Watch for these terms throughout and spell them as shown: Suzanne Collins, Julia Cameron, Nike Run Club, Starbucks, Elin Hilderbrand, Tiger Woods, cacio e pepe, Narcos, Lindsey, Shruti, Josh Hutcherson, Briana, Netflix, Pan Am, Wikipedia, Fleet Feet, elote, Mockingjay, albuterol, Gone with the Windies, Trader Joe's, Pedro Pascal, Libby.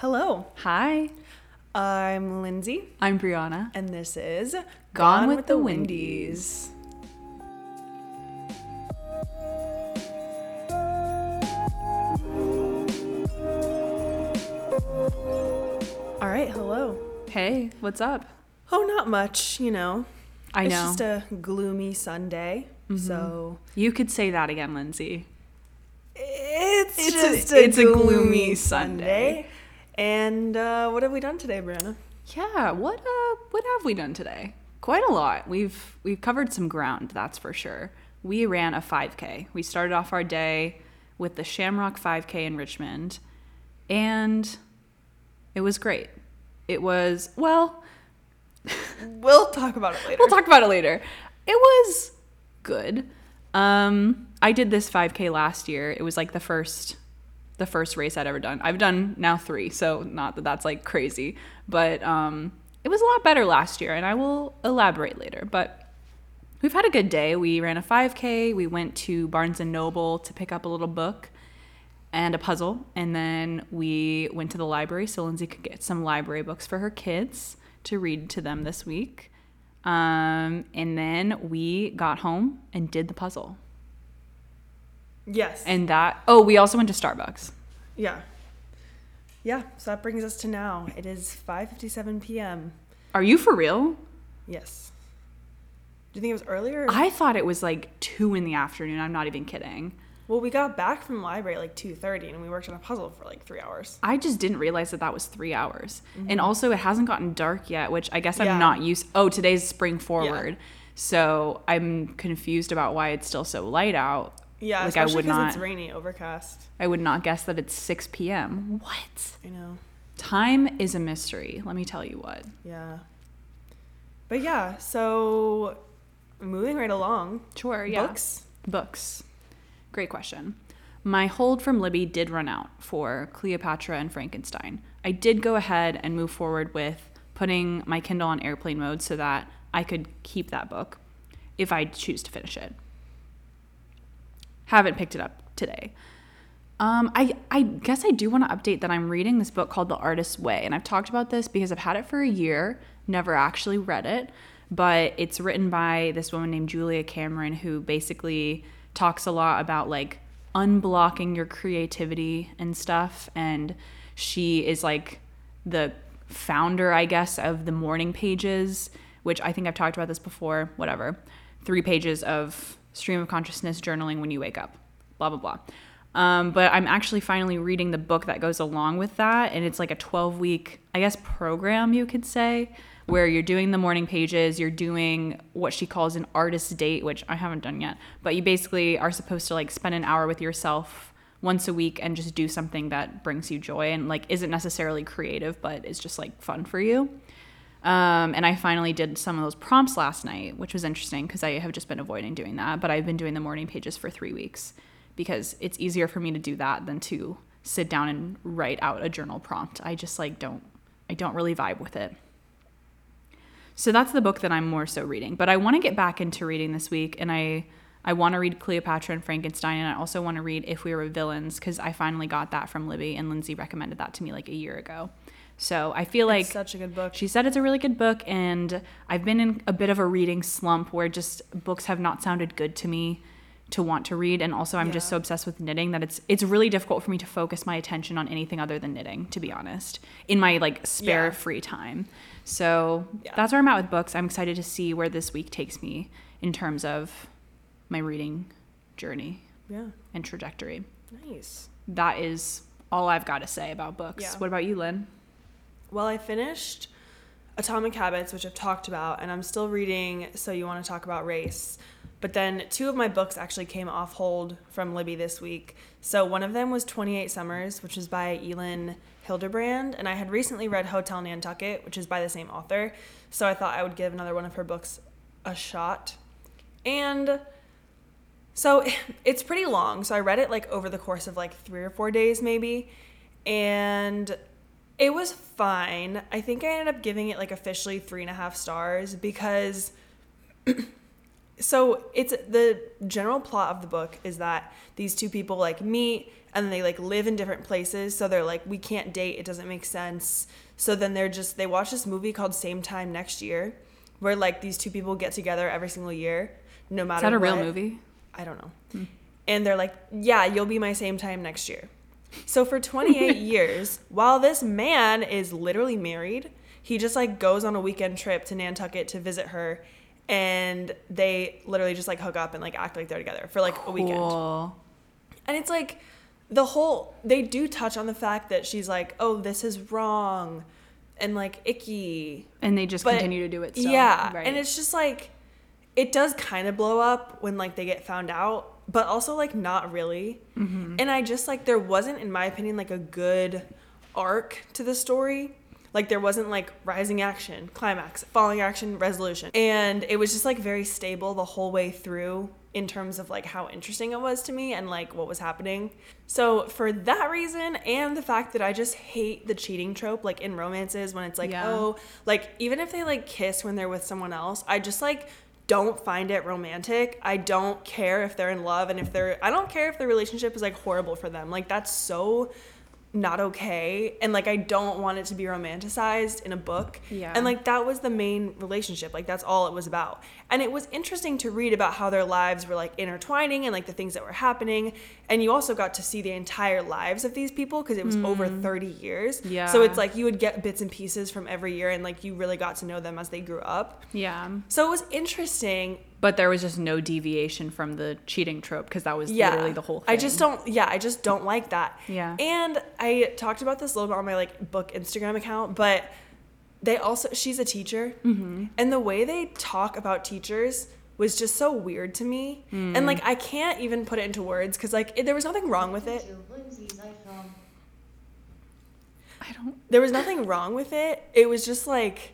Hello. Hi. I'm Lindsey. I'm Briana. And this is Gone with the Windies. All right, hello. Hey, what's up? Oh, not much, you know. I know. It's just a gloomy Sunday, so... You could say that again, Lindsey. It's just a gloomy Sunday. And what have we done today, Briana? Yeah, what have we done today? Quite a lot. We've covered some ground, that's for sure. We ran a 5K. We started off our day with the Shamrock 5K in Richmond, and it was great. It was, well... We'll talk about it later. It was good. I did this 5K last year. It was like the first race I'd ever done. I've done now 3, so not that that's like crazy, but it was a lot better last year, and I will elaborate later. But we've had a good day. We ran a 5K. We went to Barnes & Noble to pick up a little book and a puzzle, and then we went to the library so Lindsey could get some library books for her kids to read to them this week. And then we got home and did the puzzle. Yes. And that... Oh, we also went to Starbucks. Yeah. Yeah. So that brings us to now. It is 5:57 p.m. Are you for real? Yes. Do you think it was earlier? I thought it was like 2 in the afternoon. I'm not even kidding. Well, we got back from the library at like 2:30, and we worked on a puzzle for like 3 hours. I just didn't realize that that was 3 hours. Mm-hmm. And also, it hasn't gotten dark yet, which I guess I'm not used... Oh, today's spring forward. Yeah. So I'm confused about why it's still so light out. Yeah, like, especially because it's rainy, overcast. I would not guess that it's 6 p.m. What? I know. Time is a mystery, let me tell you what. Yeah. But yeah, so moving right along. Sure, yeah. Books. Great question. My hold from Libby did run out for Cleopatra and Frankenstein. I did go ahead and move forward with putting my Kindle on airplane mode so that I could keep that book if I choose to finish it. Haven't picked it up today. I guess I do want to update that I'm reading this book called The Artist's Way, and I've talked about this because I've had it for a year, never actually read it, but it's written by this woman named Julia Cameron, who basically talks a lot about like unblocking your creativity and stuff. And she is like the founder, I guess, of the morning pages, which I think I've talked about this before, whatever. 3 pages of stream of consciousness journaling when you wake up, blah, blah, blah. But I'm actually finally reading the book that goes along with that. And it's like a 12-week, I guess, program, you could say, where you're doing the morning pages, you're doing what she calls an artist date, which I haven't done yet, but you basically are supposed to like spend an hour with yourself once a week and just do something that brings you joy and like isn't necessarily creative, but it's just like fun for you. And I finally did some of those prompts last night, which was interesting because I have just been avoiding doing that, but I've been doing the morning pages for 3 weeks because it's easier for me to do that than to sit down and write out a journal prompt. I just like don't really vibe with it. So that's the book that I'm more so reading. But I want to get back into reading this week, and I want to read Cleopatra and Frankenstein, and I also want to read If We Were Villains because I finally got that from Libby, and Lindsey recommended that to me like a year ago. So I feel like... It's such a good book. She said it's a really good book, and I've been in a bit of a reading slump where just books have not sounded good to me to want to read, and also I'm just so obsessed with knitting that it's really difficult for me to focus my attention on anything other than knitting, to be honest, in my like spare free time. So that's where I'm at with books. I'm excited to see where this week takes me in terms of my reading journey and trajectory. Nice. That is all I've got to say about books. Yeah. What about you, Lynn? Well, I finished Atomic Habits, which I've talked about, and I'm still reading So You Want to Talk About Race. But then 2 of my books actually came off hold from Libby this week. So one of them was 28 Summers, which is by Elin Hilderbrand. And I had recently read Hotel Nantucket, which is by the same author. So I thought I would give another one of her books a shot. And so it's pretty long. So I read it like over the course of like 3 or 4 days maybe. And it was fine. I think I ended up giving it like officially 3.5 stars because... So it's the general plot of the book is that these two people like meet and then they like live in different places. So they're like, we can't date. It doesn't make sense. So then they watch this movie called Same Time Next Year, where like these two people get together every single year, no matter what. Is that a real movie? I don't know. Hmm. And they're like, yeah, you'll be my same time next year. So for 28 years, while this man is literally married, he just like goes on a weekend trip to Nantucket to visit her. And they literally just like hook up and like act like they're together for like a weekend. And it's like they do touch on the fact that she's like, oh, this is wrong and like icky. And they just continue to do it. So, yeah. Right. And it's just like, it does kind of blow up when like they get found out, but also like not really. Mm-hmm. And I just like, there wasn't, in my opinion, like a good arc to the story. Like, there wasn't, like, rising action, climax, falling action, resolution. And it was just, like, very stable the whole way through in terms of, like, how interesting it was to me and, like, what was happening. So, for that reason and the fact that I just hate the cheating trope, like, in romances when it's, like, oh, like, even if they, like, kiss when they're with someone else, I just, like, don't find it romantic. I don't care if they're in love and if they're... I don't care if the relationship is, like, horrible for them. Like, that's so... not okay, and like I don't want it to be romanticized in a book. Yeah. And like that was the main relationship, like that's all it was about. And it was interesting to read about how their lives were like intertwining and like the things that were happening. And you also got to see the entire lives of these people because it was over 30 years. Yeah. So it's like you would get bits and pieces from every year and like you really got to know them as they grew up. Yeah. So it was interesting. But there was just no deviation from the cheating trope because that was literally the whole thing. I just don't like that. Yeah. And I talked about this a little bit on my like book Instagram account, but she's a teacher. Mm-hmm. And the way they talk about teachers was just so weird to me. Mm. And like I can't even put it into words because like there was nothing wrong with it. There was nothing wrong with it. It was just like,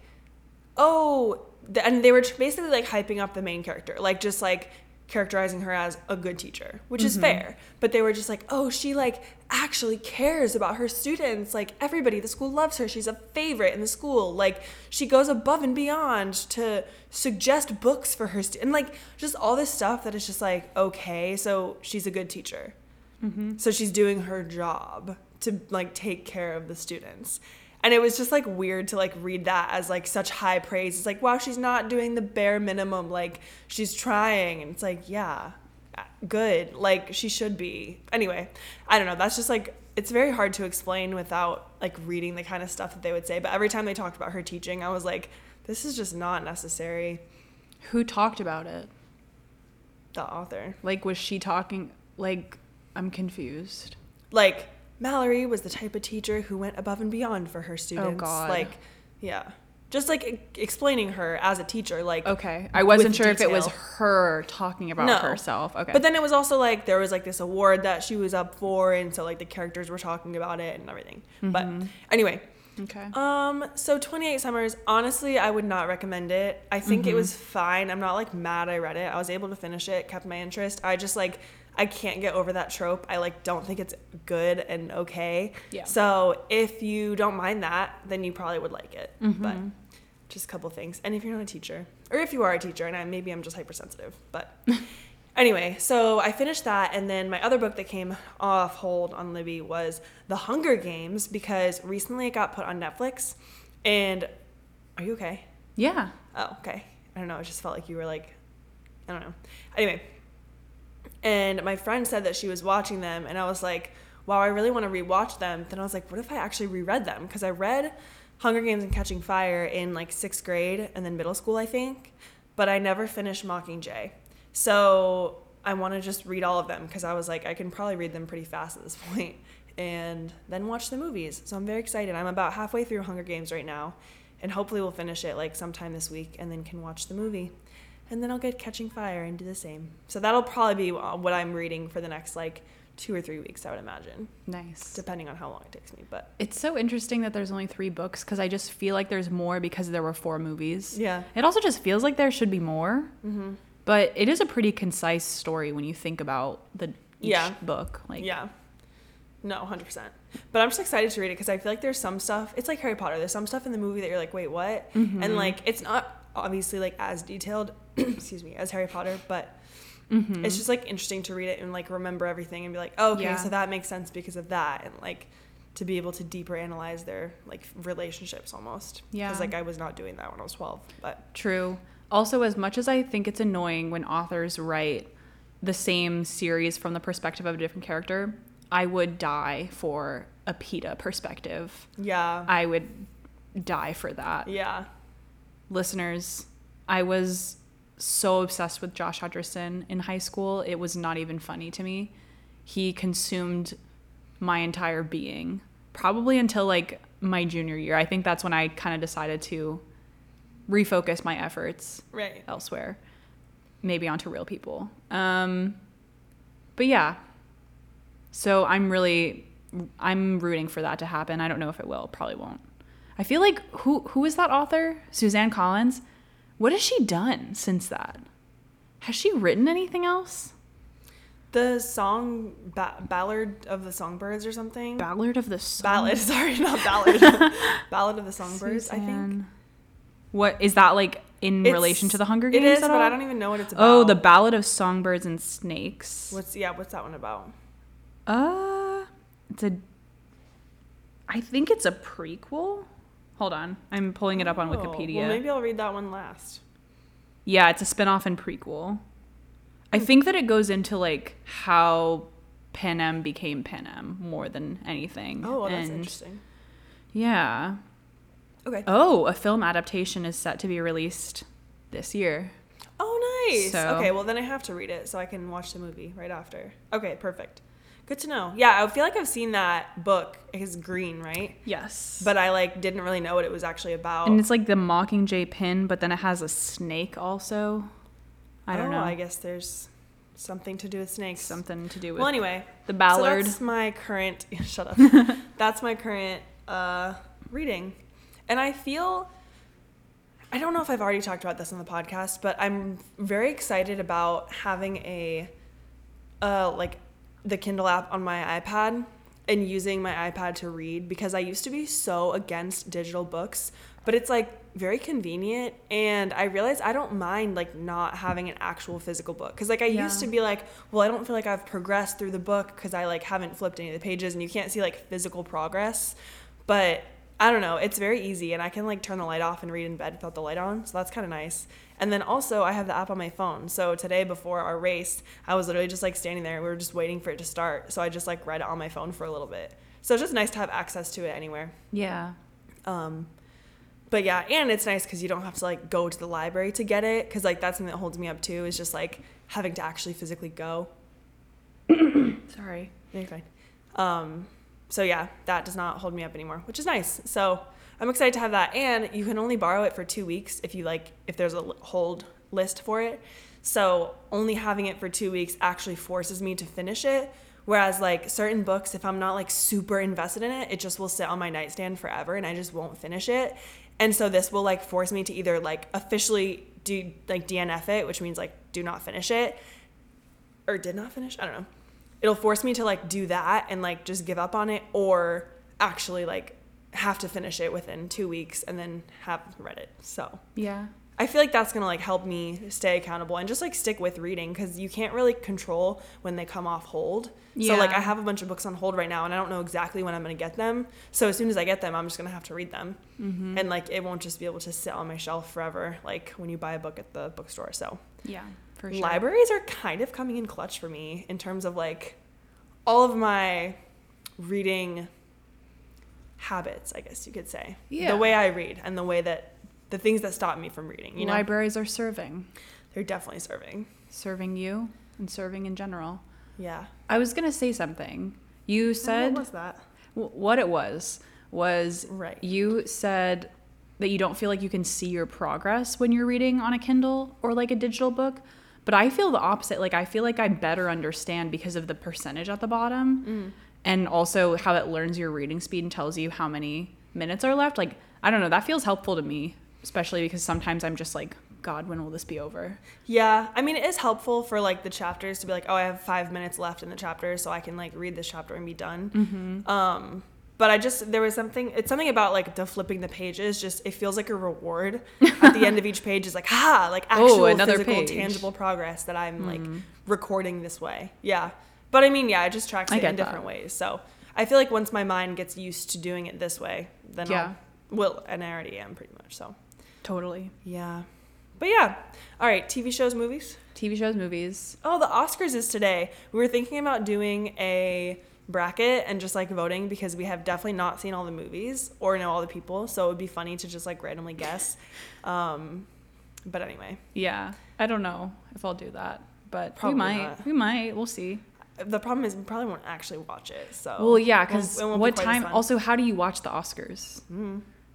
and they were basically like hyping up the main character, like just like characterizing her as a good teacher, which is fair. But they were just like, oh, she like actually cares about her students. Like everybody, the school loves her. She's a favorite in the school. Like she goes above and beyond to suggest books for her students. And like just all this stuff that is just like, okay, so she's a good teacher. Mm-hmm. So she's doing her job to like take care of the students. And it was just, like, weird to, like, read that as, like, such high praise. It's like, wow, she's not doing the bare minimum. Like, she's trying. And it's like, yeah, good. Like, she should be. Anyway, I don't know. That's just, like, it's very hard to explain without, like, reading the kind of stuff that they would say. But every time they talked about her teaching, I was like, this is just not necessary. Who talked about it? The author. Like, was she talking? Like, I'm confused. Like... Mallory was the type of teacher who went above and beyond for her students. Oh, God. Like, yeah. Just, like, explaining her as a teacher, like... Okay. I wasn't sure if it was her talking about herself. Okay. But then it was also, like, there was, like, this award that she was up for, and so, like, the characters were talking about it and everything. Mm-hmm. But anyway. Okay. So 28 Summers, honestly, I would not recommend it. I think it was fine. I'm not, like, mad I read it. I was able to finish it, kept my interest. I just, like... I can't get over that trope. I, like, don't think it's good and okay. Yeah. So if you don't mind that, then you probably would like it. Mm-hmm. But just a couple things. And if you're not a teacher, or if you are a teacher, and maybe I'm just hypersensitive. But anyway, so I finished that. And then my other book that came off hold on Libby was The Hunger Games, because recently it got put on Netflix. And are you okay? Yeah. Oh, okay. I don't know. It just felt like you were like, I don't know. Anyway. And my friend said that she was watching them, and I was like, wow, I really want to rewatch them. Then I was like, what if I actually reread them? Because I read Hunger Games and Catching Fire in, like, 6th grade and then middle school, I think. But I never finished Mockingjay. So I want to just read all of them because I was like, I can probably read them pretty fast at this point and then watch the movies. So I'm very excited. I'm about halfway through Hunger Games right now, and hopefully we'll finish it, like, sometime this week and then can watch the movie. And then I'll get Catching Fire and do the same. So that'll probably be what I'm reading for the next, like, 2 or 3 weeks, I would imagine. Nice. Depending on how long it takes me. But it's so interesting that there's only 3 books, because I just feel like there's more because there were 4 movies. Yeah. It also just feels like there should be more. Mm-hmm. But it is a pretty concise story when you think about each book. Like, yeah. No, 100%. But I'm just excited to read it because I feel like there's some stuff. It's like Harry Potter. There's some stuff in the movie that you're like, wait, what? Mm-hmm. And, like, it's not... obviously like as detailed, excuse me, as Harry Potter, but mm-hmm. it's just like interesting to read it and like remember everything and be like, oh, okay, yeah. so that makes sense because of that, and like to be able to deeper analyze their like relationships almost. Yeah. Because like I was not doing that when I was 12, but. True. Also, as much as I think it's annoying when authors write the same series from the perspective of a different character, I would die for a PETA perspective. Yeah. I would die for that. Yeah. Listeners, I was so obsessed with Josh Hutcherson in high school. It was not even funny to me. He consumed my entire being, probably until like my junior year. I think that's when I kind of decided to refocus my efforts right. elsewhere, maybe onto real people. But yeah, so I'm rooting for that to happen. I don't know if it will, probably won't. I feel like who is that author? Suzanne Collins. What has she done since that? Has she written anything else? The song Ballad of the Songbirds or something. Ballad, sorry, not ballad. Ballad of the Songbirds, Suzanne. I think. What is that like in relation to the Hunger Games? It is, but I don't even know what it's about. Oh, the Ballad of Songbirds and Snakes. What's that one about? I think it's a prequel. Hold on, I'm pulling it up on Wikipedia. Well, maybe I'll read that one last. Yeah, it's a spinoff and prequel. I think that it goes into like how Pan Am became Pan Am more than anything. Oh, well, that's interesting. Yeah. Okay. Oh, a film adaptation is set to be released this year. Oh, nice. So, okay, well then I have to read it so I can watch the movie right after. Okay, perfect. Good to know. Yeah, I feel like I've seen that book. It's green, right? Yes. But I like didn't really know what it was actually about. And it's like the Mockingjay Pin, but then it has a snake also. I don't know. I guess there's something to do with snakes. Something to do with. Well, anyway, the Ballard. So that's my current. Shut up. That's my current reading, and I feel. I don't know if I've already talked about this on the podcast, but I'm very excited about having a, like. The Kindle app on my iPad and using my iPad to read, because I used to be so against digital books, but it's like very convenient, and I realized I don't mind like not having an actual physical book, because like I used to be like, well, I don't feel like I've progressed through the book because I like haven't flipped any of the pages and you can't see like physical progress, but I don't know, it's very easy and I can like turn the light off and read in bed without the light on, so that's kind of nice. And then also I have the app on my phone. So today before our race, I was literally just like standing there. We were just waiting for it to start. So I just like read it on my phone for a little bit. So it's just nice to have access to it anywhere. Yeah. But yeah, and it's nice because you don't have to like go to the library to get it. Because like that's something that holds me up too, is just like having to actually physically go. Sorry. You're fine. So yeah, that does not hold me up anymore, which is nice. So I'm excited to have that, and you can only borrow it for 2 weeks if there's a hold list for it. So only having it for 2 weeks actually forces me to finish it, whereas like certain books, if I'm not like super invested in it, it just will sit on my nightstand forever and I just won't finish it. And so this will like force me to either like officially do like DNF it, which means like do not finish it, or did not finish, I don't know. It'll force me to like do that and like just give up on it, or actually like have to finish it within 2 weeks and then have read it. So yeah, I feel like that's gonna like help me stay accountable and just like stick with reading, because you can't really control when they come off hold. Yeah. So like I have a bunch of books on hold right now and I don't know exactly when I'm gonna get them, so as soon as I get them I'm just gonna have to read them. Mm-hmm. And like it won't just be able to sit on my shelf forever like when you buy a book at the bookstore. So yeah, for sure. Libraries are kind of coming in clutch for me in terms of like all of my reading habits, I guess you could say. Yeah. The way I read and the way that the things that stop me from reading, you know? Libraries are serving. They're definitely serving. Serving you and serving in general. Yeah. I was going to say something. You said... What was that? What it was right. You said that you don't feel like you can see your progress when you're reading on a Kindle or like a digital book. But I feel the opposite. Like I feel like I better understand because of the percentage at the bottom. Mm. And also how it learns your reading speed and tells you how many minutes are left. Like, I don't know, that feels helpful to me, especially because sometimes I'm just like, God, when will this be over? Yeah, I mean, it is helpful for like the chapters to be like, oh, I have 5 minutes left in the chapter, so I can like read this chapter and be done. Mm-hmm. But I just, there was something, it's something about like the flipping the pages, just it feels like a reward at the end of each page is like, ha, like actual physical, tangible progress that I'm like recording this way. Yeah. But I mean, yeah, it just tracks it in different ways. So I feel like once my mind gets used to doing it this way, then and I already am pretty much. So totally. Yeah. But yeah. All right. TV shows, movies. TV shows, movies. Oh, the Oscars is today. We were thinking about doing a bracket and just like voting because we have definitely not seen all the movies or know all the people, so it would be funny to just like randomly guess, but anyway, yeah, I don't know if I'll do that, but probably we might we'll see. The problem is we probably won't actually watch it, so well, yeah, because what time, also how do you watch the Oscars?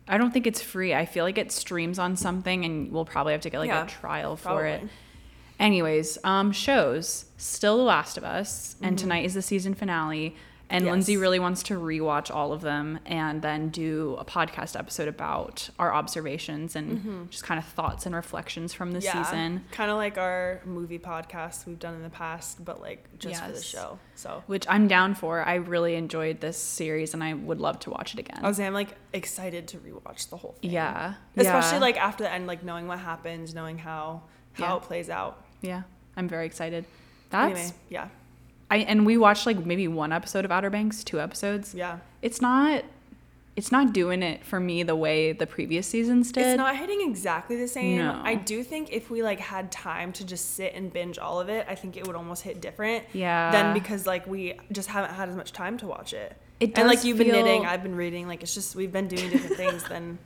I don't think it's free. I feel like it streams on something and we'll probably have to get like a trial for it. Anyways, shows, still The Last of Us, and tonight is the season finale, and Lindsay really wants to rewatch all of them and then do a podcast episode about our observations and just kind of thoughts and reflections from the season. Kind of like our movie podcasts we've done in the past, but like just for the show. So, which I'm down for. I really enjoyed this series and I would love to watch it again. I was saying, I'm like excited to rewatch the whole thing. Yeah. Especially like after the end, like knowing what happened, knowing how it plays out. Yeah, I'm very excited. And we watched like maybe one episode of Outer Banks, 2 episodes. Yeah. It's not doing it for me the way the previous seasons did. It's not hitting exactly the same. No. I do think if we like had time to just sit and binge all of it, I think it would almost hit different. Yeah. Then because like we just haven't had as much time to watch it. It does. And like you've been knitting, I've been reading, like it's just we've been doing different things then.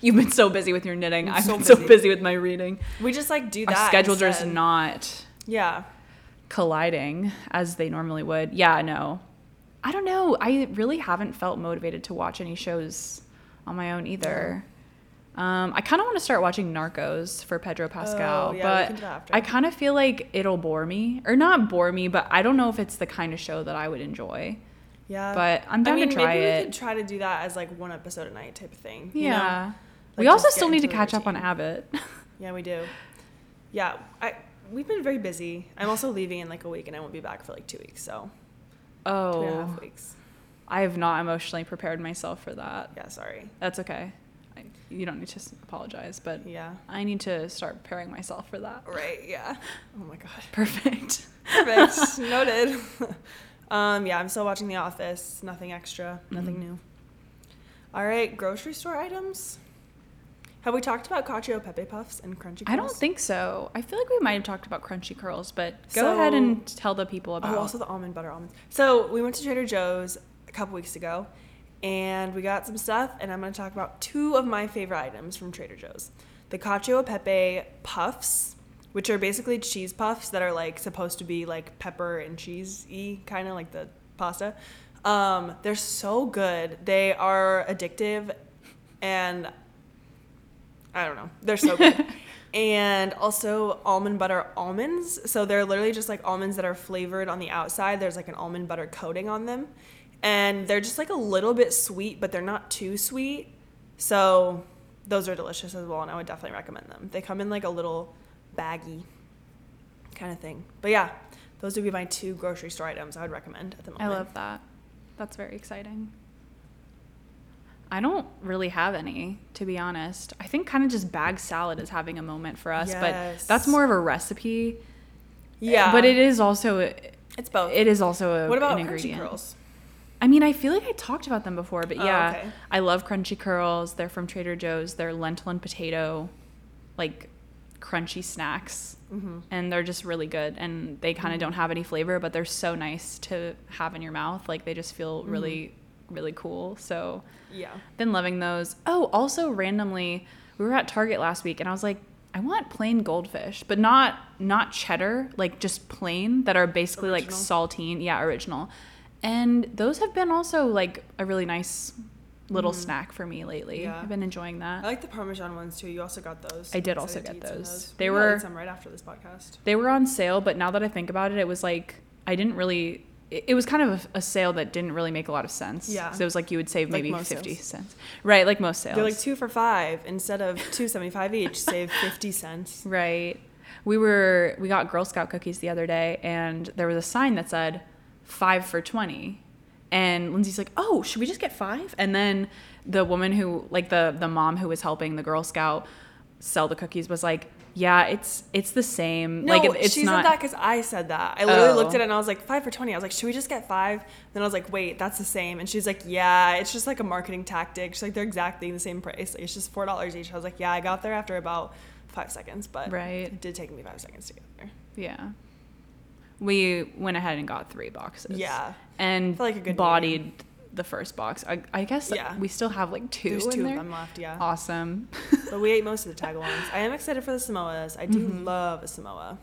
You've been so busy with your knitting. I've been so busy with my reading. We just like do that. Our schedules are just not colliding as they normally would. Yeah, no. I don't know. I really haven't felt motivated to watch any shows on my own either. I kind of want to start watching Narcos for Pedro Pascal, but I kind of feel like it'll bore me. Or not bore me, but I don't know if it's the kind of show that I would enjoy. Yeah. But I'm down to try it. Maybe we could try to do that as like one episode a night type of thing. Yeah. You know? Like we also still need to catch up on Abbott. Yeah, we do. Yeah. We've been very busy. I'm also leaving in like a week and I won't be back for like 2 weeks. So 2.5 weeks. I have not emotionally prepared myself for that. Yeah, sorry. That's okay. You don't need to apologize, but yeah, I need to start preparing myself for that. Right. Yeah. Oh my God. Perfect. Noted. I'm still watching The Office. Nothing extra. Nothing new. All right, grocery store items. Have we talked about cacio e pepe puffs and crunchy curls? I don't think so. I feel like we might have talked about crunchy curls, but go ahead and tell the people about. Oh, also the almond butter almonds. So we went to Trader Joe's a couple weeks ago, and we got some stuff, and I'm going to talk about 2 of my favorite items from Trader Joe's. The cacio e pepe puffs, which are basically cheese puffs that are like supposed to be like pepper and cheese-y, kind of like the pasta. They're so good. They are addictive and I don't know. They're so good. And also almond butter almonds. So they're literally just like almonds that are flavored on the outside. There's like an almond butter coating on them. And they're just like a little bit sweet, but they're not too sweet. So those are delicious as well, and I would definitely recommend them. They come in like a little baggy kind of thing, but yeah, those would be my 2 grocery store items I would recommend at the moment. I love that. That's very exciting. I don't really have any, to be honest. I think kind of just bag salad is having a moment for us. Yes. But that's more of a recipe. Yeah, but it is also, it's both. It is also a, what about an ingredient. Crunchy curls? I mean, I feel like I talked about them before, but yeah, okay. I love crunchy curls. They're from Trader Joe's. They're lentil and potato like crunchy snacks, and they're just really good, and they kind of don't have any flavor, but they're so nice to have in your mouth. Like they just feel really, really cool. So yeah, been loving those. Oh, also randomly, we were at Target last week and I was like, I want plain goldfish, but not cheddar, like just plain that are basically original. Like saltine. Yeah. Original. And those have been also like a really nice little snack for me lately. Yeah. I've been enjoying that. I like the Parmesan ones too. You also got those. I did also get those. They were some right after this podcast. They were on sale, but now that I think about it, it was like I didn't really. It was kind of a sale that didn't really make a lot of sense. Yeah. So it was like you would save maybe 50 cents. Right, like most sales. They're like 2 for $5 instead of $2.75 each. Save 50 cents. Right. We got Girl Scout cookies the other day, and there was a sign that said 5 for $20. And Lindsey's like, oh, should we just get 5? And then the woman who, like the mom who was helping the Girl Scout sell the cookies was like, yeah, it's the same. No, like, it's she not... said that because I said that. I literally looked at it and I was like, 5 for $20. I was like, should we just get 5? And then I was like, wait, that's the same. And she's like, yeah, it's just like a marketing tactic. She's like, they're exactly the same price. Like, it's just $4 each. I was like, yeah, I got there after about 5 seconds, but it did take me 5 seconds to get there. Yeah. We went ahead and got 3 boxes. Yeah. And like a good bodied meeting. The first box. I guess we still have like 2. There's 2 of them left, yeah. Awesome. But we ate most of the tagalongs. I am excited for the Samoas. I do love a Samoa.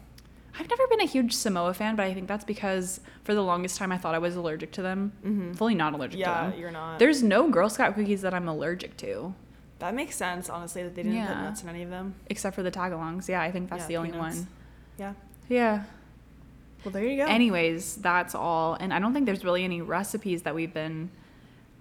I've never been a huge Samoa fan, but I think that's because for the longest time I thought I was allergic to them. Mm-hmm. Fully not allergic to them. Yeah, you're not. There's no Girl Scout cookies that I'm allergic to. That makes sense, honestly, that they didn't put nuts in any of them. Except for the tagalongs. Yeah, I think that's the only one. Yeah. Yeah. Well, there you go. Anyways, that's all. And I don't think there's really any recipes that we've been...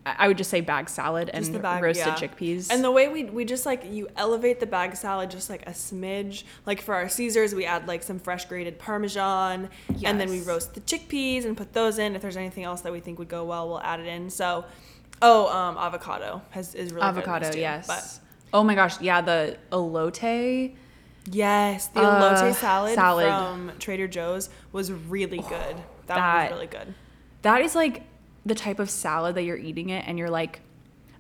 I would just say bag salad and roasted chickpeas. And the way we just, like, you elevate the bag salad just, like, a smidge. Like, for our Caesars, we add, like, some fresh grated Parmesan. Yes. And then we roast the chickpeas and put those in. If there's anything else that we think would go well, we'll add it in. So, avocado is really good at this too, yes. But, oh, my gosh. Yeah, the elote... Yes, the elote salad from Trader Joe's was really good. That one was really good. That is like the type of salad that you're eating it and you're like,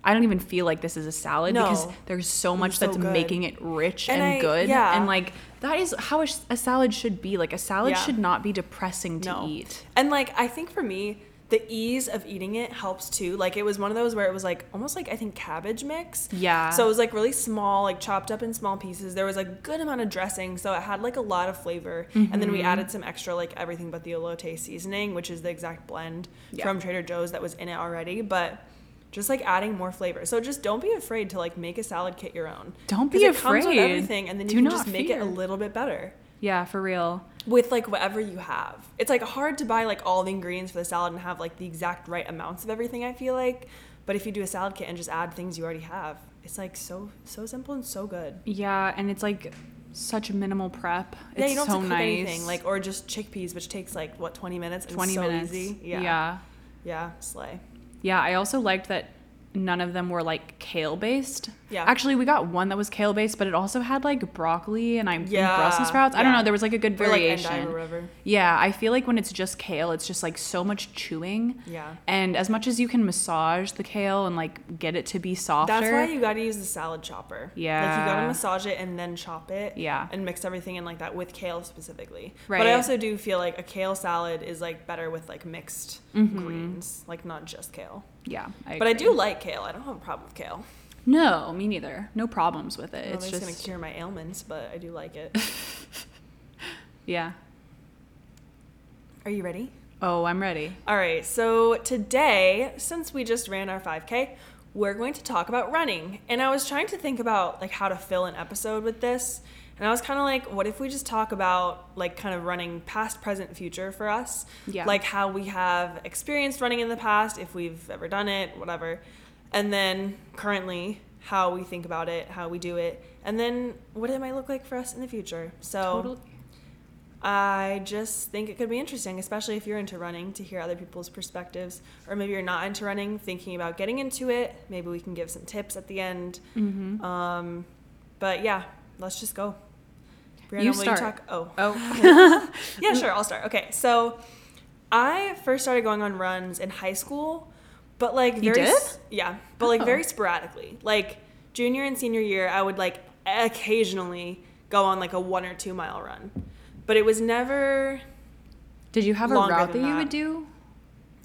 I don't even feel like this is a salad because there's so much that's so making it rich and good. Yeah. And like that is how a salad should be. Like a salad should not be depressing to eat. And like I think for me, the ease of eating it helps too. Like it was one of those where it was like almost like I think cabbage mix. Yeah. So it was like really small, like chopped up in small pieces. There was a good amount of dressing, so it had like a lot of flavor. Mm-hmm. And then we added some extra like everything but the elote seasoning, which is the exact blend from Trader Joe's that was in it already. But just like adding more flavor. So just don't be afraid to like make a salad kit your own. Don't be afraid. It comes with everything, and then you can just make it a little bit better. Yeah, for real. With, like, whatever you have. It's, like, hard to buy, like, all the ingredients for the salad and have, like, the exact right amounts of everything, I feel like. But if you do a salad kit and just add things you already have, it's, like, so simple and so good. Yeah, and it's, like, such minimal prep. Yeah, you don't have to cook anything. Like, or just chickpeas, which takes, like, what, 20 minutes? It's 20 minutes. Easy. Yeah. Yeah, slay. Yeah, I also liked that none of them were, like, kale-based. Yeah. Actually, we got one that was kale-based, but it also had, like, broccoli and Brussels sprouts. Yeah. I don't know. There was, like, a good variation. Or, like, endive or whatever. Yeah. I feel like when it's just kale, it's just, like, so much chewing. Yeah. And as much as you can massage the kale and, like, get it to be softer. That's why you got to use the salad chopper. Yeah. Like, you got to massage it and then chop it. Yeah. And mix everything in like that with kale specifically. Right. But I also do feel like a kale salad is, like, better with, like, mixed greens. Like, not just kale. Yeah, I agree. But I do like kale. I don't have a problem with kale. No, me neither. No problems with it. Well, it's just going to cure my ailments, but I do like it. Yeah. Are you ready? Oh, I'm ready. All right. So today, since we just ran our 5K, we're going to talk about running. And I was trying to think about like how to fill an episode with this. And I was kind of like, what if we just talk about, like, kind of running past, present, future for us? Yeah. Like, how we have experienced running in the past, if we've ever done it, whatever. And then, currently, how we think about it, how we do it. And then, what it might look like for us in the future. So, totally. I just think it could be interesting, especially if you're into running, to hear other people's perspectives. Or maybe you're not into running, thinking about getting into it. Maybe we can give some tips at the end. Mm-hmm. But, yeah, let's just go. Briana, you start. Oh. Yeah, sure. I'll start. Okay. So I first started going on runs in high school, but like very, very sporadically. Like junior and senior year, I would like occasionally go on like a 1 or 2 mile run, but it was never. Did you have a route that you would do?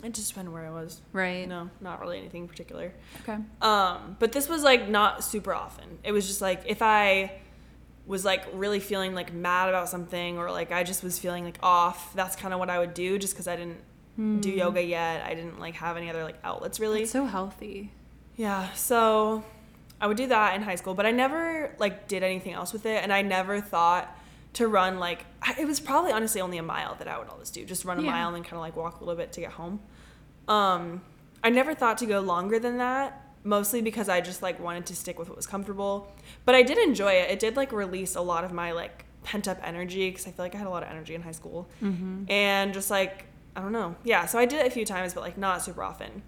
It just depended where I was. Right. No, not really anything in particular. Okay. But this was like not super often. It was just like if I was like really feeling like mad about something or like I just was feeling like off, that's kind of what I would do just because I didn't do yoga yet. I didn't like have any other like outlets really. It's so healthy. Yeah. So I would do that in high school, but I never like did anything else with it. And I never thought to run like, it was probably honestly only a mile that I would always do. Just run a mile and kind of like walk a little bit to get home. I never thought to go longer than that. Mostly because I just, like, wanted to stick with what was comfortable. But I did enjoy it. It did, like, release a lot of my, like, pent-up energy because I feel like I had a lot of energy in high school. Mm-hmm. And just, like, I don't know. Yeah, so I did it a few times, but like not super often.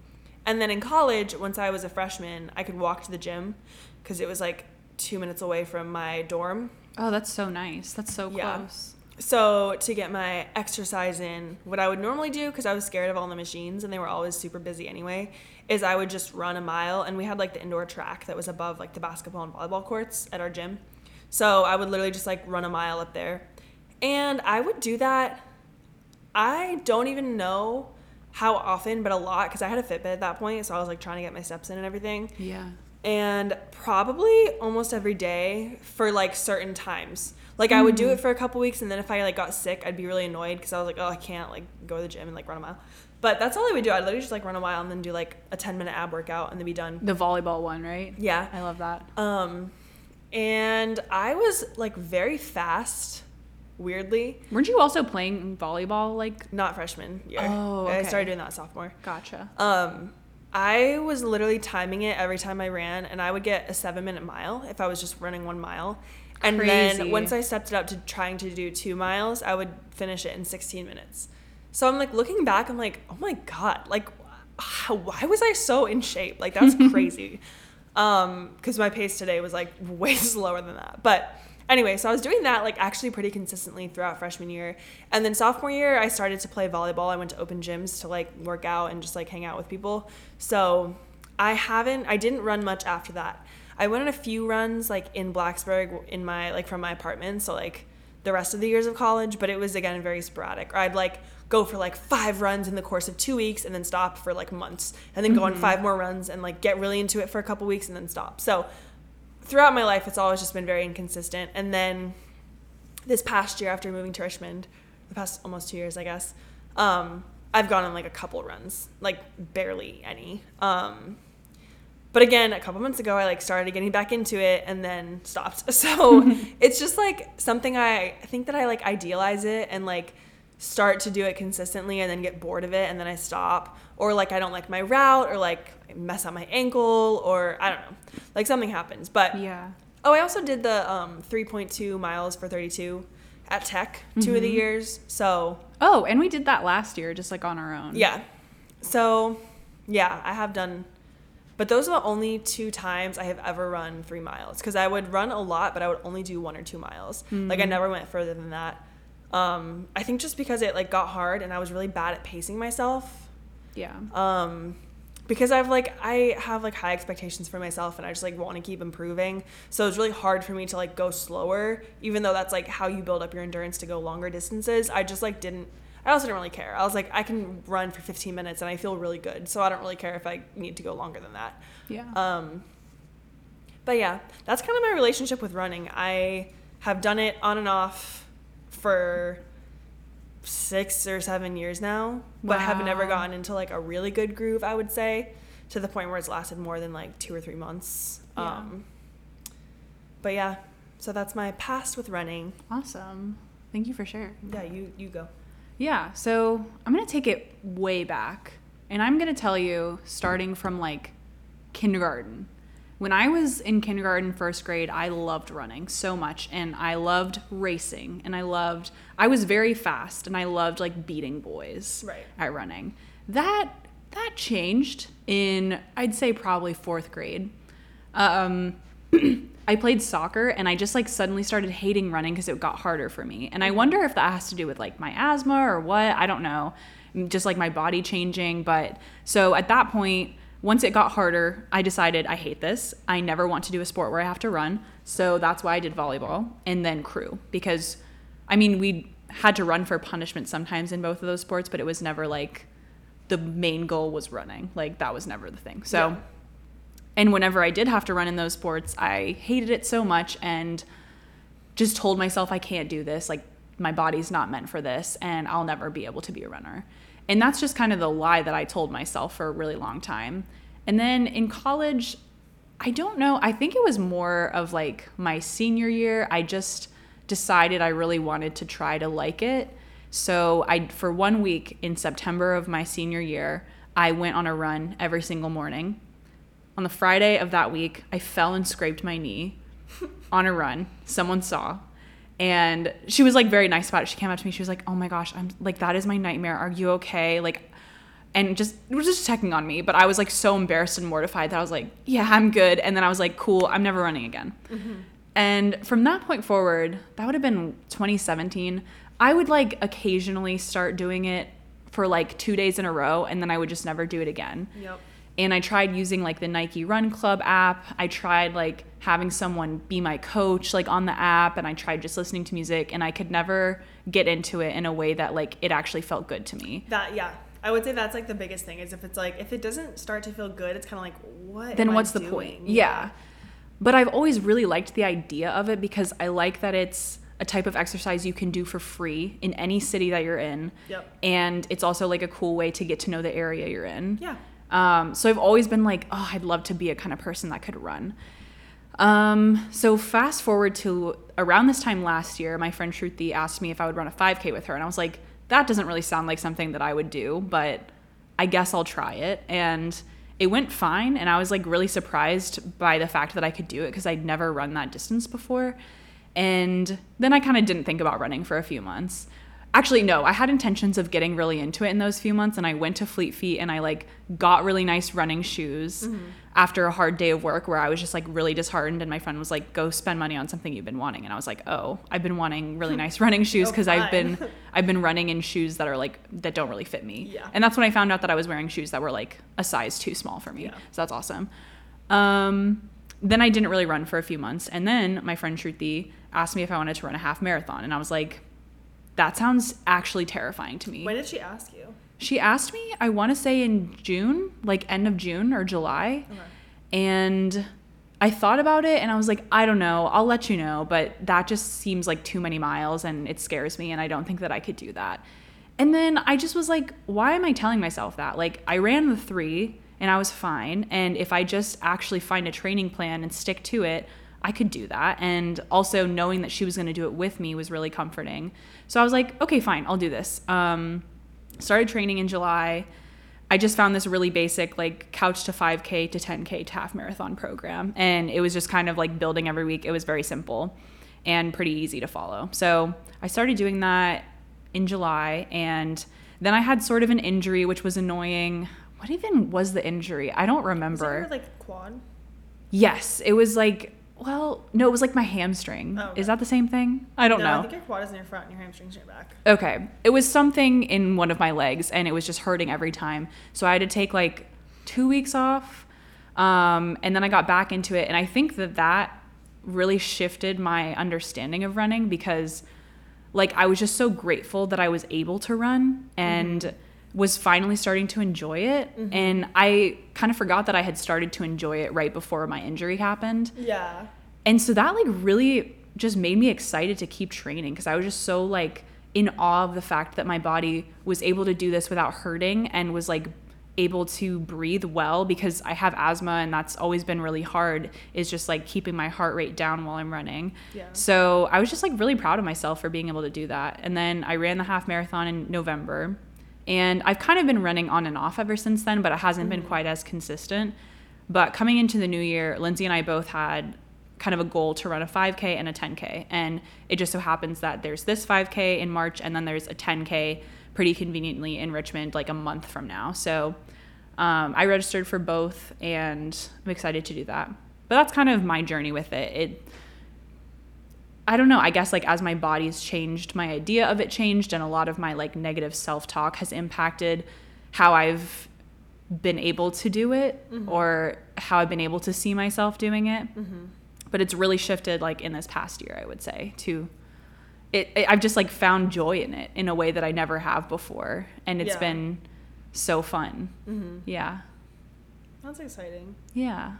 And then in college, once I was a freshman, I could walk to the gym because it was like 2 minutes away from my dorm. Oh, that's so nice. That's so close. So to get my exercise in, what I would normally do, because I was scared of all the machines and they were always super busy anyway, is I would just run a mile. And we had like the indoor track that was above like the basketball and volleyball courts at our gym. So I would literally just like run a mile up there. And I would do that. I don't even know how often, but a lot, because I had a Fitbit at that point, so I was like trying to get my steps in and everything. Yeah. And probably almost every day for like certain times. Like I would do it for a couple weeks, and then if I like got sick, I'd be really annoyed because I was like, oh, I can't like go to the gym and like run a mile. But that's all I would do. I'd literally just like run a mile and then do like a 10-minute ab workout and then be done. The volleyball one, right? Yeah. I love that. And I was like very fast. Weirdly. Weren't you also playing volleyball like? Not freshman year. Oh, okay. I started doing that sophomore. Gotcha. I was literally timing it every time I ran, and I would get a 7-minute mile if I was just running 1 mile. And then once I stepped it up to trying to do 2 miles, I would finish it in 16 minutes. So I'm like looking back, I'm like, oh my God, like why was I so in shape? Like that's crazy. Because my pace today was like way slower than that. But anyway, so I was doing that like actually pretty consistently throughout freshman year. And then sophomore year, I started to play volleyball. I went to open gyms to like work out and just like hang out with people. So I didn't run much after that. I went on a few runs like in Blacksburg in my like from my apartment. So like the rest of the years of college, but it was again very sporadic. Or I'd like go for like 5 runs in the course of 2 weeks and then stop for like months and then go on 5 more runs and like get really into it for a couple weeks and then stop. So throughout my life, it's always just been very inconsistent. And then this past year after moving to Richmond, the past almost 2 years, I guess, I've gone on like a couple runs, like barely any. But again, a couple months ago, I like started getting back into it and then stopped. So it's just like something I think that I like idealize it and like start to do it consistently and then get bored of it and then I stop, or like I don't like my route, or like I mess up my ankle, or I don't know, like something happens. But yeah. Oh, I also did the 3.2 miles for 32 at Tech 2 of the years. So oh, and we did that last year just like on our own. Yeah. So yeah, I have done, but those are the only 2 times I have ever run 3 miles, because I would run a lot, but I would only do 1 or 2 miles. Like I never went further than that. I think just because it like got hard and I was really bad at pacing myself. Yeah. Because I have high expectations for myself and I just like want to keep improving. So it's really hard for me to like go slower, even though that's like how you build up your endurance to go longer distances. I just like I also didn't really care. I was like, I can run for 15 minutes and I feel really good. So I don't really care if I need to go longer than that. Yeah. But yeah, that's kind of my relationship with running. I have done it on and off for 6 or 7 years now, but wow. Have never gotten into like a really good groove, I would say, to the point where it's lasted more than like 2 or 3 months. Yeah. But yeah, so that's my past with running. Awesome. Thank you for sharing. Yeah, you go. Yeah, so I'm going to take it way back, and I'm going to tell you starting from like kindergarten. When I was in kindergarten, first grade, I loved running so much, and I loved racing, and I was very fast, and I loved like beating boys at running. That changed in, I'd say, probably 4th grade. I played soccer, and I just like suddenly started hating running because it got harder for me. And I wonder if that has to do with like my asthma or what, I don't know, just like my body changing. But so at that point, once it got harder, I decided I hate this. I never want to do a sport where I have to run. So that's why I did volleyball and then crew, because, I mean, we had to run for punishment sometimes in both of those sports, but it was never like the main goal was running. Like that was never the thing. So, yeah. And whenever I did have to run in those sports, I hated it so much and just told myself I can't do this. Like my body's not meant for this and I'll never be able to be a runner. And that's just kind of the lie that I told myself for a really long time. And then in college, I don't know, I think it was more of like my senior year, I just decided I really wanted to try to like it. So for 1 week in September of my senior year, I went on a run every single morning. On the Friday of that week, I fell and scraped my knee on a run. Someone saw. And she was like very nice about it. She came up to me. She was like, oh my gosh, I'm like, that is my nightmare. Are you okay? Like, and just, it was just checking on me. But I was like so embarrassed and mortified that I was like, yeah, I'm good. And then I was like, cool, I'm never running again. Mm-hmm. And from that point forward, that would have been 2017. I would like occasionally start doing it for like 2 days in a row. And then I would just never do it again. Yep. And I tried using like the Nike Run Club app. I tried like having someone be my coach like on the app. And I tried just listening to music, and I could never get into it in a way that like it actually felt good to me. That, yeah. I would say that's like the biggest thing is if it's like, if it doesn't start to feel good, it's kind of like, what? Then what's the point? Yeah. But I've always really liked the idea of it because I like that it's a type of exercise you can do for free in any city that you're in. Yep. And it's also like a cool way to get to know the area you're in. Yeah. So I've always been like, oh, I'd love to be a kind of person that could run. So fast forward to around this time last year, my friend Shruti asked me if I would run a 5K with her. And I was like, that doesn't really sound like something that I would do, but I guess I'll try it. And it went fine. And I was like really surprised by the fact that I could do it because I'd never run that distance before. And then I kind of didn't think about running for a few months. Actually, no, I had intentions of getting really into it in those few months. And I went to Fleet Feet and I like got really nice running shoes after a hard day of work where I was just like really disheartened. And my friend was like, go spend money on something you've been wanting. And I was like, oh, I've been wanting really nice running shoes because I've been running in shoes that are like, that don't really fit me. Yeah. And that's when I found out that I was wearing shoes that were like a size too small for me. Yeah. So that's awesome. Then I didn't really run for a few months. And then my friend Shruti asked me if I wanted to run a half marathon. And I was like, that sounds actually terrifying to me. When did she ask you? She asked me, I want to say in June, like end of June or July. Okay. And I thought about it and I was like, I don't know. I'll let you know. But that just seems like too many miles and it scares me. And I don't think that I could do that. And then I just was like, why am I telling myself that? Like I ran the 3 and I was fine. And if I just actually find a training plan and stick to it, I could do that. And also knowing that she was going to do it with me was really comforting. So I was like, okay, fine, I'll do this. Started training in July. I just found this really basic like couch to 5K to 10K to half marathon program. And it was just kind of like building every week. It was very simple and pretty easy to follow. So I started doing that in July. And then I had sort of an injury, which was annoying. What even was the injury? I don't remember. Was it like quad? Yes. It was like... Well, no, it was like my hamstring. Oh, okay. Is that the same thing? I don't know. I think your quad is in your front and your hamstring's in your back. Okay. It was something in one of my legs and it was just hurting every time. So I had to take like 2 weeks off. And then I got back into it. And I think that that really shifted my understanding of running because like I was just so grateful that I was able to run and was finally starting to enjoy it. Mm-hmm. And I kind of forgot that I had started to enjoy it right before my injury happened. Yeah. And so that like really just made me excited to keep training because I was just so like in awe of the fact that my body was able to do this without hurting and was like able to breathe well because I have asthma and that's always been really hard is just like keeping my heart rate down while I'm running. Yeah. So I was just like really proud of myself for being able to do that. And then I ran the half marathon in November. And I've kind of been running on and off ever since then, but it hasn't been quite as consistent. But coming into the new year, Lindsey and I both had kind of a goal to run a 5K and a 10K. And it just so happens that there's this 5K in March, and then there's a 10K pretty conveniently in Richmond like a month from now. So I registered for both, and I'm excited to do that. But that's kind of my journey with it. I don't know, I guess like as my body's changed, my idea of it changed, and a lot of my like negative self-talk has impacted how I've been able to do it or how I've been able to see myself doing it. Mm-hmm. But it's really shifted like in this past year, I would say, to I've just like found joy in it in a way that I never have before. And it's been so fun. Mm-hmm. Yeah. That's exciting. Yeah.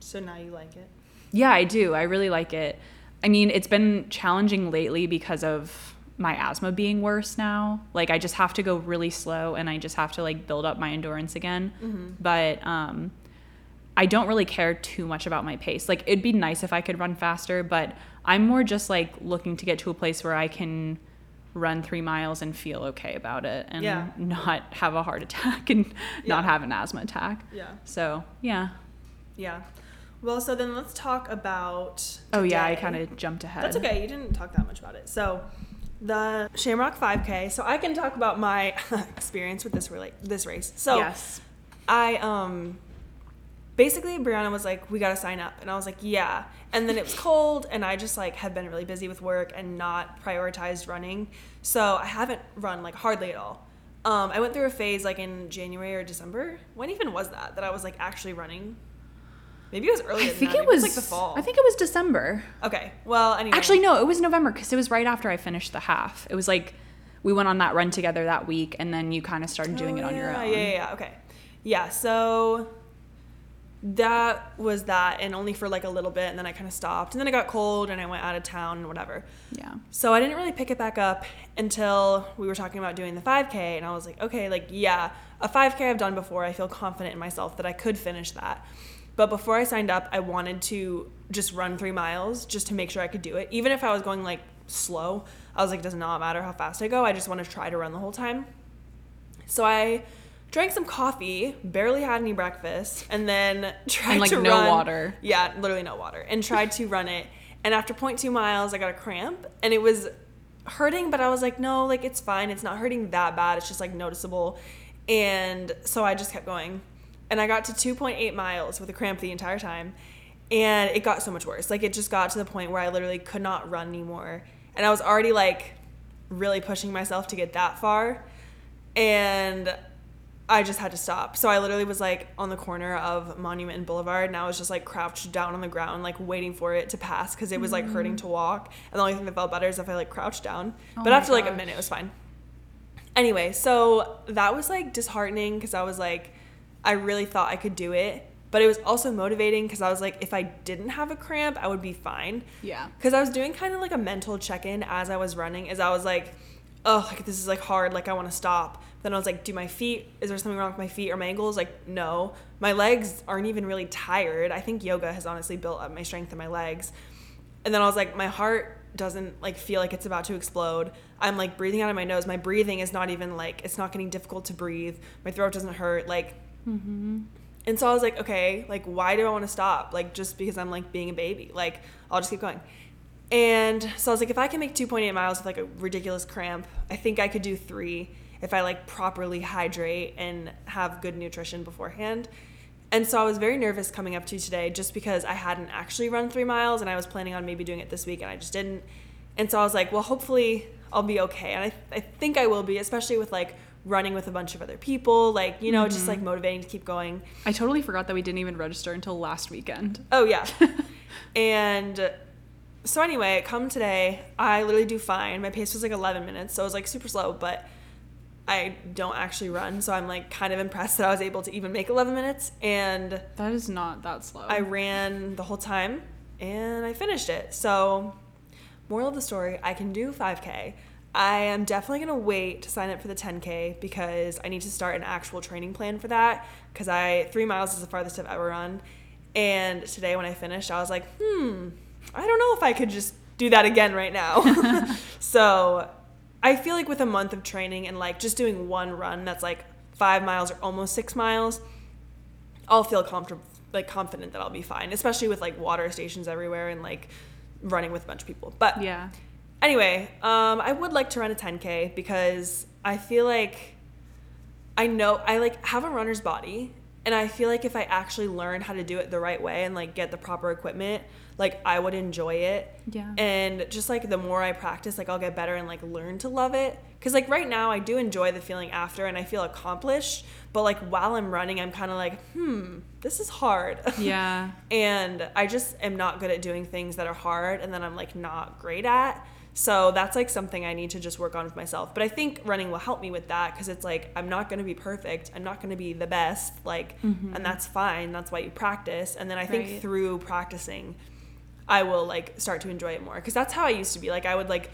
So now you like it? Yeah, I do. I really like it. I mean, it's been challenging lately because of my asthma being worse now. Like, I just have to go really slow and I just have to, like, build up my endurance again. Mm-hmm. But I don't really care too much about my pace. Like, it'd be nice if I could run faster, but I'm more just, like, looking to get to a place where I can run 3 miles and feel okay about it and not have a heart attack and not have an asthma attack. Yeah. So, yeah. Yeah. Well, so then let's talk about today. Oh, yeah, I kind of jumped ahead. That's okay. You didn't talk that much about it. So the Shamrock 5K. So I can talk about my experience with this race. So yes. I basically, Briana was like, we got to sign up. And I was like, yeah. And then it was cold, and I just, like, have been really busy with work and not prioritized running. So I haven't run, like, hardly at all. I went through a phase, like, in January or December. When even was that? That I was, like, actually running. Maybe it was earlier than that. It was like the fall. I think it was December. Okay. Well, anyway. Actually, no, it was November because it was right after I finished the half. It was like we went on that run together that week, and then you kind of started doing it on your own. Yeah. Okay. Yeah. So that was that, and only for like a little bit, and then I kind of stopped, and then it got cold, and I went out of town and whatever. Yeah. So I didn't really pick it back up until we were talking about doing the 5K, and I was like, okay, like, yeah, a 5K I've done before. I feel confident in myself that I could finish that. But before I signed up, I wanted to just run 3 miles just to make sure I could do it. Even if I was going, like, slow, I was like, it does not matter how fast I go. I just want to try to run the whole time. So I drank some coffee, barely had any breakfast, and then tried to run. No water. Yeah, literally no water. And tried to run it. And after 0.2 miles, I got a cramp. And it was hurting, but I was like, no, like, it's fine. It's not hurting that bad. It's just, like, noticeable. And so I just kept going. And I got to 2.8 miles with a cramp the entire time. And it got so much worse. Like, it just got to the point where I literally could not run anymore. And I was already, like, really pushing myself to get that far. And I just had to stop. So I literally was, like, on the corner of Monument and Boulevard. And I was just, like, crouched down on the ground, like, waiting for it to pass. Because it was, like, hurting to walk. And the only thing that felt better is if I, like, crouched down. Oh, but after, like, a minute, it was fine. Anyway, so that was, like, disheartening because I was, like, I really thought I could do it, but it was also motivating because I was like, if I didn't have a cramp, I would be fine. Yeah. Because I was doing kind of like a mental check-in as I was running, as I was like, oh, like, this is like hard, like I want to stop. Then I was like, do my feet, is there something wrong with my feet or my ankles? Like, no. My legs aren't even really tired. I think yoga has honestly built up my strength in my legs. And then I was like, my heart doesn't like feel like it's about to explode. I'm like breathing out of my nose. My breathing is not even like, it's not getting difficult to breathe. My throat doesn't hurt. Like, mm-hmm. And so I was like, okay, like, why do I want to stop? Like, just because I'm like being a baby, like, I'll just keep going. And so I was like, if I can make 2.8 miles with like a ridiculous cramp, I think I could do 3 if I like properly hydrate and have good nutrition beforehand. And so I was very nervous coming up to today just because I hadn't actually run 3 miles and I was planning on maybe doing it this week and I just didn't. And so I was like, well, hopefully I'll be okay. And I think I will be, especially with like running with a bunch of other people, like, you know, just like motivating to keep going. I totally forgot that we didn't even register until last weekend. Oh yeah. And so anyway, come today, I literally do fine. My pace was like 11 minutes. So it was like super slow, but I don't actually run. So I'm like kind of impressed that I was able to even make 11 minutes. And that is not that slow. I ran the whole time and I finished it. So moral of the story, I can do 5K. I am definitely going to wait to sign up for the 10K because I need to start an actual training plan for that because 3 miles is the farthest I've ever run. And today when I finished, I was like, I don't know if I could just do that again right now. So I feel like with a month of training and like just doing one run that's like 5 miles or almost 6 miles, I'll feel confident that I'll be fine, especially with like water stations everywhere and like running with a bunch of people. But yeah. Anyway, I would like to run a 10K because I feel like I know I like have a runner's body, and I feel like if I actually learn how to do it the right way and like get the proper equipment, like I would enjoy it. Yeah. And just like the more I practice, like I'll get better and like learn to love it. Cause like right now I do enjoy the feeling after and I feel accomplished, but like while I'm running, I'm kind of like, this is hard. Yeah. And I just am not good at doing things that are hard and that I'm like not great at. So that's, like, something I need to just work on with myself. But I think running will help me with that because it's, like, I'm not going to be perfect. I'm not going to be the best, like, and that's fine. That's why you practice. And then I think through practicing, I will, like, start to enjoy it more because that's how I used to be. Like, I would, like,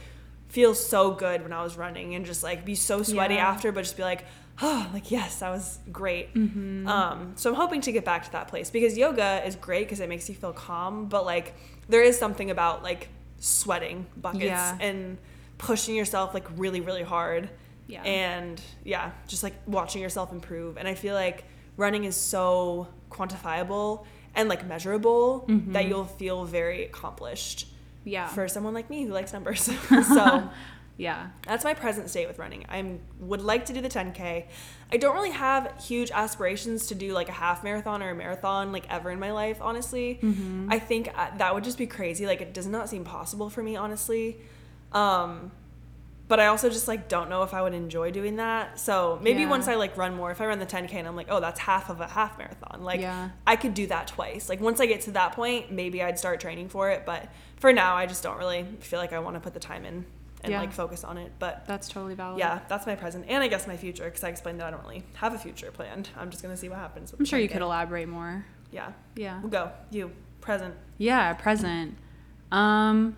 feel so good when I was running and just, like, be so sweaty after but just be like, oh, like, yes, that was great. So I'm hoping to get back to that place because yoga is great because it makes you feel calm. But, like, there is something about, like, sweating buckets and pushing yourself like really, really hard and just like watching yourself improve. And I feel like running is so quantifiable and like measurable mm-hmm. that you'll feel very accomplished. Yeah. For someone like me who likes numbers. So yeah, that's my present state with running. I would like to do the 10K. I don't really have huge aspirations to do like a half marathon or a marathon like ever in my life, honestly. Mm-hmm. I think that would just be crazy. Like it does not seem possible for me, honestly. But I also just, like, don't know if I would enjoy doing that. So maybe once I, like, run more, if I run the 10K and I'm like, oh, that's half of a half marathon. Like, I could do that twice. Like, once I get to that point, maybe I'd start training for it. But for now, I just don't really feel like I want to put the time in and, like, focus on it. But that's totally valid. Yeah, that's my present. And I guess my future, because I explained that I don't really have a future planned. I'm just going to see what happens. I'm sure you could elaborate more. Yeah. Yeah. We'll go. You. Present. Yeah, present. I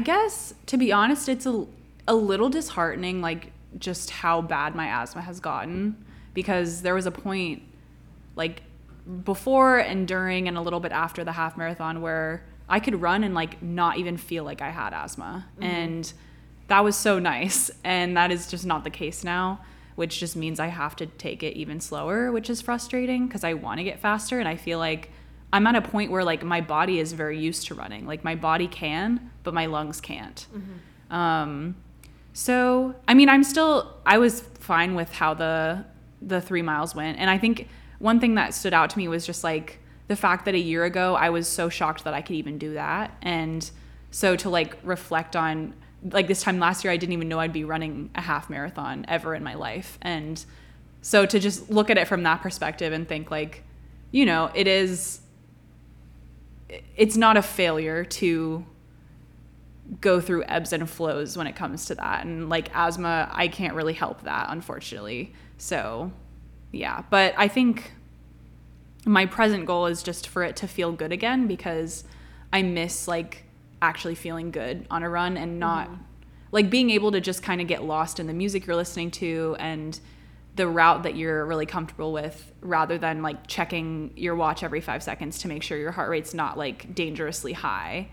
guess, to be honest, it's a little disheartening, like, just how bad my asthma has gotten, because there was a point, like, before and during and a little bit after the half marathon where I could run and, like, not even feel like I had asthma. Mm-hmm. And that was so nice. And that is just not the case now, which just means I have to take it even slower, which is frustrating because I want to get faster. And I feel like I'm at a point where, like, my body is very used to running. Like, my body can, but my lungs can't. Mm-hmm. So, I mean, I was fine with how the 3 miles went. And I think one thing that stood out to me was just like the fact that a year ago I was so shocked that I could even do that. And so to like reflect on like this time last year, I didn't even know I'd be running a half marathon ever in my life. And so to just look at it from that perspective and think like, you know, it's not a failure to go through ebbs and flows when it comes to that. And like asthma, I can't really help that, unfortunately. So yeah, but I think my present goal is just for it to feel good again, because I miss like actually feeling good on a run and not mm-hmm. like being able to just kind of get lost in the music you're listening to and the route that you're really comfortable with, rather than like checking your watch every 5 seconds to make sure your heart rate's not like dangerously high.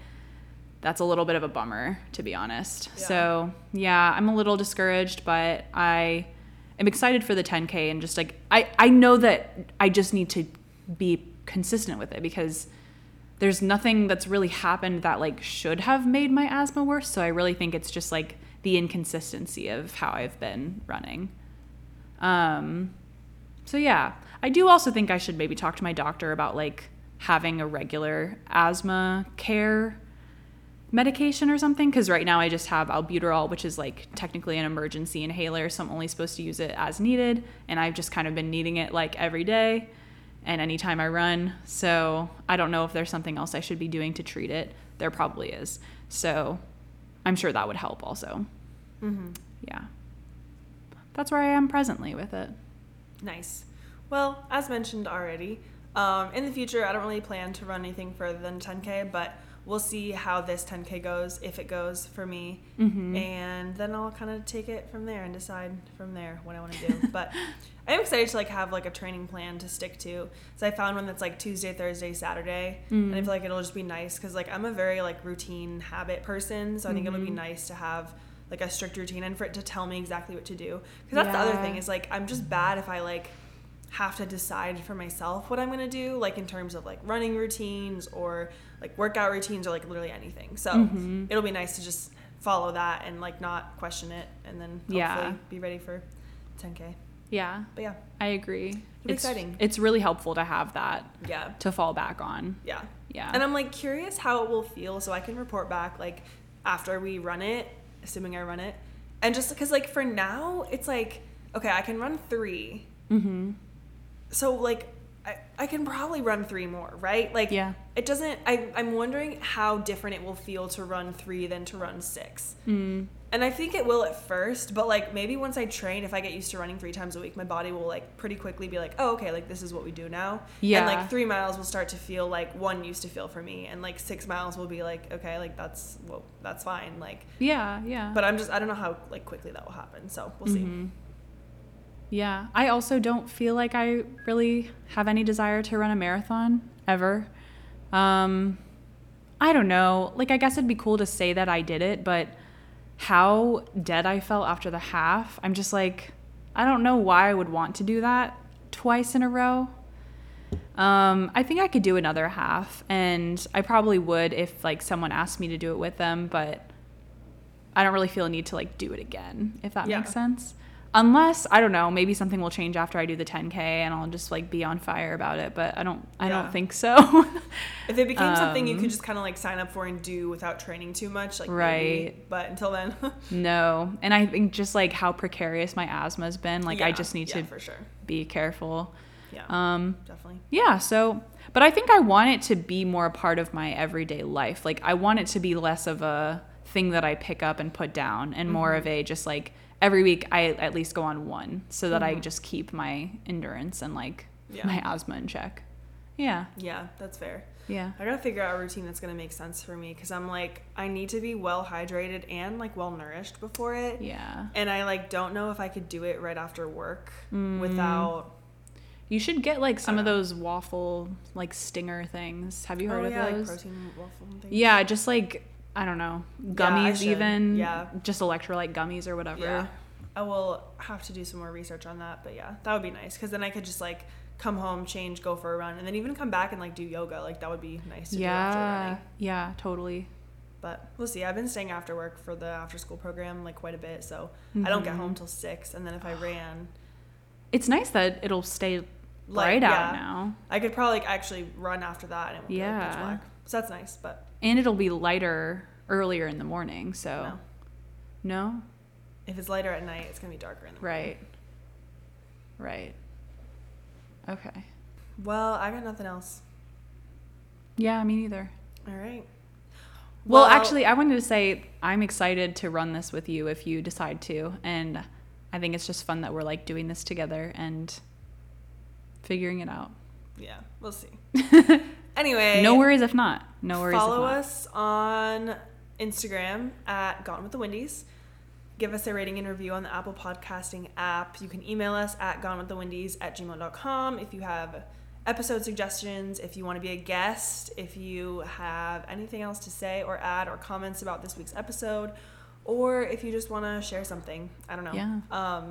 That's a little bit of a bummer, to be honest. Yeah. So, yeah, I'm a little discouraged, but I am excited for the 10K. And just, like, I know that I just need to be consistent with it, because there's nothing that's really happened that, like, should have made my asthma worse. So I really think it's just, like, the inconsistency of how I've been running. So, yeah. I do also think I should maybe talk to my doctor about, like, having a regular asthma care medication or something, because right now I just have albuterol, which is like technically an emergency inhaler, so I'm only supposed to use it as needed, and I've just kind of been needing it like every day and anytime I run. So I don't know if there's something else I should be doing to treat it. There probably is, so I'm sure that would help also. Mm-hmm. Yeah, that's where I am presently with it. Nice. Well, as mentioned already, in the future I don't really plan to run anything further than 10K, but we'll see how this 10K goes, if it goes for me. Mm-hmm. And then I'll kind of take it from there and decide from there what I want to do. But I'm excited to, like, have, like, a training plan to stick to. So I found one that's, like, Tuesday, Thursday, Saturday. Mm-hmm. And I feel like it'll just be nice because, like, I'm a very, like, routine habit person. So I think mm-hmm. it'll be nice to have, like, a strict routine and for it to tell me exactly what to do. Because that's the other thing is, like, I'm just bad if I, like, have to decide for myself what I'm going to do, like, in terms of, like, running routines or, like, workout routines or, like, literally anything. So mm-hmm. it'll be nice to just follow that and, like, not question it, and then hopefully be ready for 10K. Yeah. But, yeah. I agree. It's exciting. It's really helpful to have that to fall back on. Yeah. Yeah. And I'm, like, curious how it will feel, so I can report back, like, after we run it, assuming I run it. And just because, like, for now, it's, like, okay, I can run 3. Mm-hmm. So, like, I can probably run 3 more, right? Like, it doesn't... I'm wondering how different it will feel to run 3 than to run 6. Mm. And I think it will at first, but, like, maybe once I train, if I get used to running 3 times a week, my body will, like, pretty quickly be like, oh, okay, like, this is what we do now. Yeah. And, like, 3 miles will start to feel like 1 used to feel for me. And, like, 6 miles will be like, okay, like, that's fine. Like... Yeah, yeah. But I'm just... I don't know how, like, quickly that will happen. So, we'll mm-hmm. see. Yeah, I also don't feel like I really have any desire to run a marathon ever. I don't know. Like, I guess it'd be cool to say that I did it, but how dead I felt after the half, I'm just like, I don't know why I would want to do that twice in a row. I think I could do another half, and I probably would if like someone asked me to do it with them, but I don't really feel a need to like do it again, if that makes sense. Unless, I don't know, maybe something will change after I do the 10K and I'll just like be on fire about it, but I don't think so. If it became something you could just kind of like sign up for and do without training too much, like maybe, but until then. No. And I think just like how precarious my asthma's been, like I just need to for sure. be careful. Yeah. Definitely. Yeah, so but I think I want it to be more a part of my everyday life. Like I want it to be less of a thing that I pick up and put down and more of a just like every week I at least go on one so that I just keep my endurance and like my asthma in check. Yeah. Yeah, that's fair. Yeah. I gotta figure out a routine that's gonna make sense for me because I'm like, I need to be well hydrated and like well nourished before it. Yeah. And I like don't know if I could do it right after work without. You should get like some of those waffle like stinger things. Have you heard of those? Like protein waffle things. Yeah, just like. I don't know, gummies even, just electrolyte gummies or whatever. Yeah. I will have to do some more research on that, but yeah, that would be nice because then I could just like come home, change, go for a run, and then even come back and like do yoga. Like that would be nice to do after running. Yeah, totally. But we'll see. I've been staying after work for the after school program like quite a bit, so I don't get home till 6, and then if I ran. It's nice that it'll stay light out now. I could probably like, actually run after that and it won't be pitch black. So that's nice, but. And it'll be lighter earlier in the morning, so. No? If it's lighter at night, it's going to be darker in the morning. Right. Okay. Well, I got nothing else. Yeah, me neither. All right. Well, actually, I wanted to say I'm excited to run this with you if you decide to. And I think it's just fun that we're, like, doing this together and figuring it out. Yeah, we'll see. Anyway. No worries if not. No worries if not. Follow us on Instagram at Gone with the Windies. Give us a rating and review on the Apple Podcasting app. You can email us at gonewiththewindies@gmail.com if you have episode suggestions, if you want to be a guest, if you have anything else to say or add or comments about this week's episode, or if you just want to share something. I don't know. Yeah.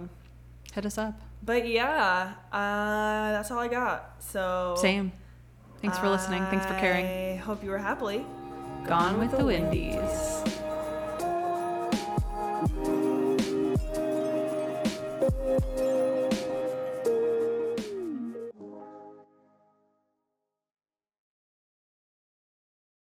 Hit us up. But yeah, that's all I got. So same. Thanks for listening. Thanks for caring. I hope you were happily gone with the Windies.